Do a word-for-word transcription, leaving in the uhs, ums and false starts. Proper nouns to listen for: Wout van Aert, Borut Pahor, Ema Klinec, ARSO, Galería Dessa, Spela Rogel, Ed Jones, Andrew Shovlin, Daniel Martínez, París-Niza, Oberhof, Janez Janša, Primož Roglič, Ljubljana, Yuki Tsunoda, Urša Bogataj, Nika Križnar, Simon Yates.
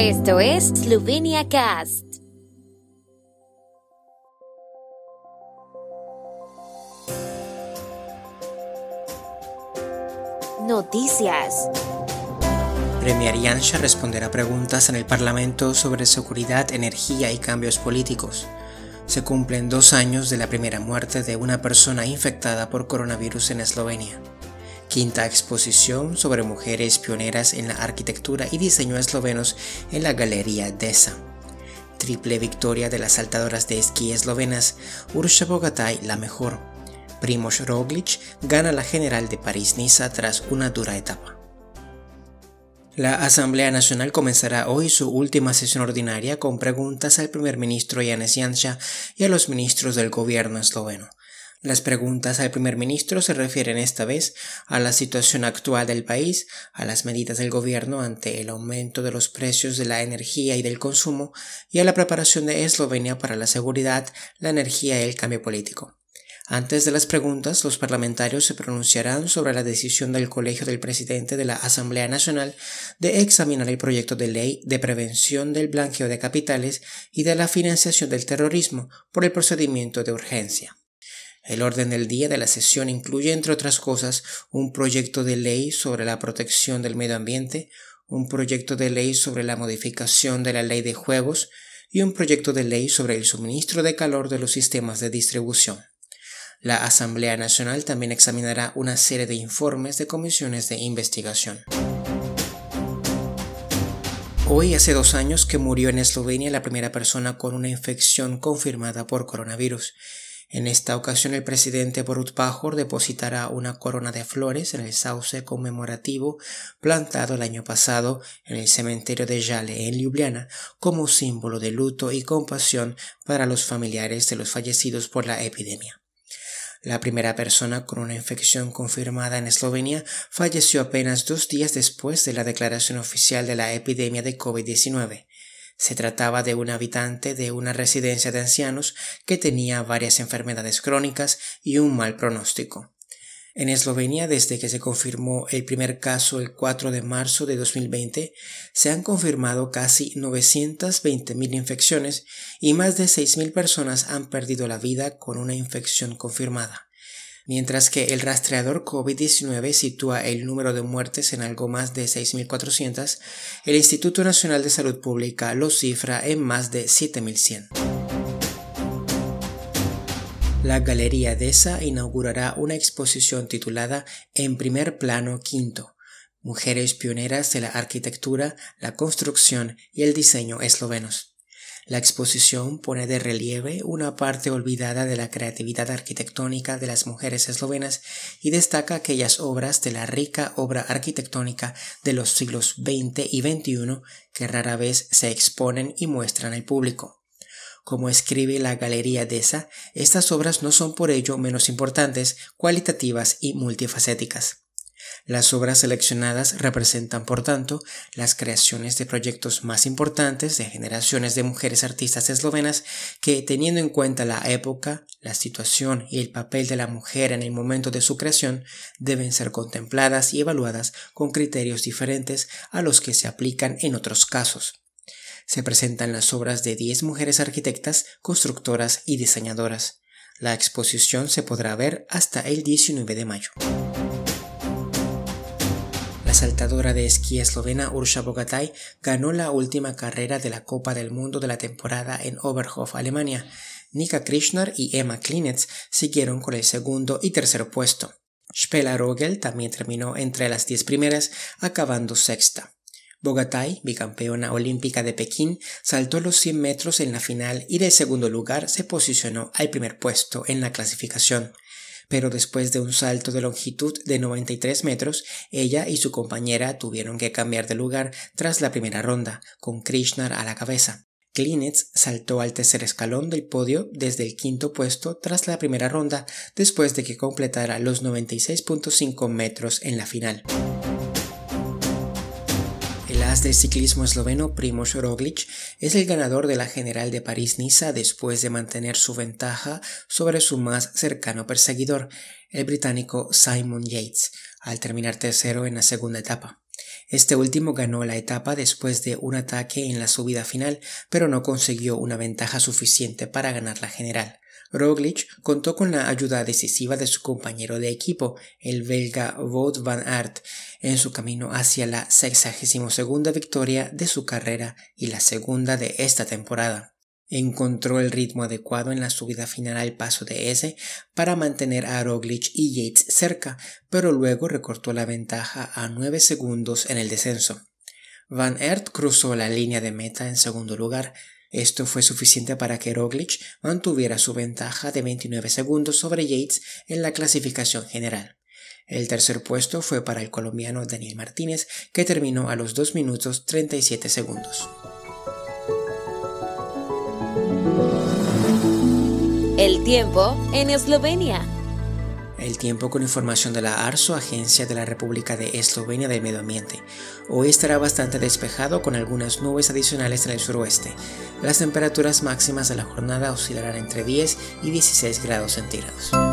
Esto es Slovenia Cast. Noticias. Premier Janša responderá preguntas en el Parlamento sobre seguridad, energía y cambios políticos. Se cumplen dos años de la primera muerte de una persona infectada por coronavirus en Eslovenia. Quinta exposición sobre mujeres pioneras en la arquitectura y diseño eslovenos en la Galería Dessa. Triple victoria de las saltadoras de esquí eslovenas, Urša Bogataj la mejor. Primož Roglič gana la general de París-Niza tras una dura etapa. La Asamblea Nacional comenzará hoy su última sesión ordinaria con preguntas al primer ministro Janez Janša y a los ministros del gobierno esloveno. Las preguntas al primer ministro se refieren esta vez a la situación actual del país, a las medidas del gobierno ante el aumento de los precios de la energía y del consumo y a la preparación de Eslovenia para la seguridad, la energía y el cambio político. Antes de las preguntas, los parlamentarios se pronunciarán sobre la decisión del Colegio del Presidente de la Asamblea Nacional de examinar el proyecto de ley de prevención del blanqueo de capitales y de la financiación del terrorismo por el procedimiento de urgencia. El orden del día de la sesión incluye, entre otras cosas, un proyecto de ley sobre la protección del medio ambiente, un proyecto de ley sobre la modificación de la ley de juegos y un proyecto de ley sobre el suministro de calor de los sistemas de distribución. La Asamblea Nacional también examinará una serie de informes de comisiones de investigación. Hoy hace dos años que murió en Eslovenia la primera persona con una infección confirmada por coronavirus. En esta ocasión el presidente Borut Pahor depositará una corona de flores en el sauce conmemorativo plantado el año pasado en el cementerio de Jale en Ljubljana como símbolo de luto y compasión para los familiares de los fallecidos por la epidemia. La primera persona con una infección confirmada en Eslovenia falleció apenas dos días después de la declaración oficial de la epidemia de COVID diecinueve. Se trataba de un habitante de una residencia de ancianos que tenía varias enfermedades crónicas y un mal pronóstico. En Eslovenia, desde que se confirmó el primer caso el cuatro de marzo de dos mil veinte, se han confirmado casi novecientas veinte mil infecciones y más de seis mil personas han perdido la vida con una infección confirmada. Mientras que el rastreador COVID diecinueve sitúa el número de muertes en algo más de seis mil cuatrocientas, el Instituto Nacional de Salud Pública lo cifra en más de siete mil cien. La Galería Dessa inaugurará una exposición titulada En primer plano quinto, Mujeres pioneras de la arquitectura, la construcción y el diseño eslovenos. La exposición pone de relieve una parte olvidada de la creatividad arquitectónica de las mujeres eslovenas y destaca aquellas obras de la rica obra arquitectónica de los siglos veinte y veintiuno que rara vez se exponen y muestran al público. Como escribe la Galería Dessa, estas obras no son por ello menos importantes, cualitativas y multifacéticas. Las obras seleccionadas representan, por tanto, las creaciones de proyectos más importantes de generaciones de mujeres artistas eslovenas que, teniendo en cuenta la época, la situación y el papel de la mujer en el momento de su creación, deben ser contempladas y evaluadas con criterios diferentes a los que se aplican en otros casos. Se presentan las obras de diez mujeres arquitectas, constructoras y diseñadoras. La exposición se podrá ver hasta el diecinueve de mayo. La saltadora de esquí eslovena Urša Bogataj ganó la última carrera de la Copa del Mundo de la temporada en Oberhof, Alemania. Nika Križnar y Ema Klinec siguieron con el segundo y tercer puesto. Spela Rogel también terminó entre las diez primeras, acabando sexta. Bogataj, bicampeona olímpica de Pekín, saltó los cien metros en la final y de segundo lugar se posicionó al primer puesto en la clasificación. Pero después de un salto de longitud de noventa y tres metros, ella y su compañera tuvieron que cambiar de lugar tras la primera ronda, con Križnar a la cabeza. Klinec saltó al tercer escalón del podio desde el quinto puesto tras la primera ronda, después de que completara los noventa y seis punto cinco metros en la final. El as del ciclismo esloveno Primož Roglič es el ganador de la general de París-Niza después de mantener su ventaja sobre su más cercano perseguidor, el británico Simon Yates, al terminar tercero en la segunda etapa. Este último ganó la etapa después de un ataque en la subida final, pero no consiguió una ventaja suficiente para ganar la general. Roglič contó con la ayuda decisiva de su compañero de equipo, el belga Wout van Aert, en su camino hacia la sexagésima segunda victoria de su carrera y la segunda de esta temporada. Encontró el ritmo adecuado en la subida final al paso de ese para mantener a Roglič y Yates cerca, pero luego recortó la ventaja a nueve segundos en el descenso. Van Aert cruzó la línea de meta en segundo lugar. Esto fue suficiente para que Roglič mantuviera su ventaja de veintinueve segundos sobre Yates en la clasificación general. El tercer puesto fue para el colombiano Daniel Martínez, que terminó a los dos minutos treinta y siete segundos. El tiempo en Eslovenia. El tiempo con información de la ARSO, Agencia de la República de Eslovenia del Medio Ambiente. Hoy estará bastante despejado con algunas nubes adicionales en el suroeste. Las temperaturas máximas de la jornada oscilarán entre diez y dieciséis grados centígrados.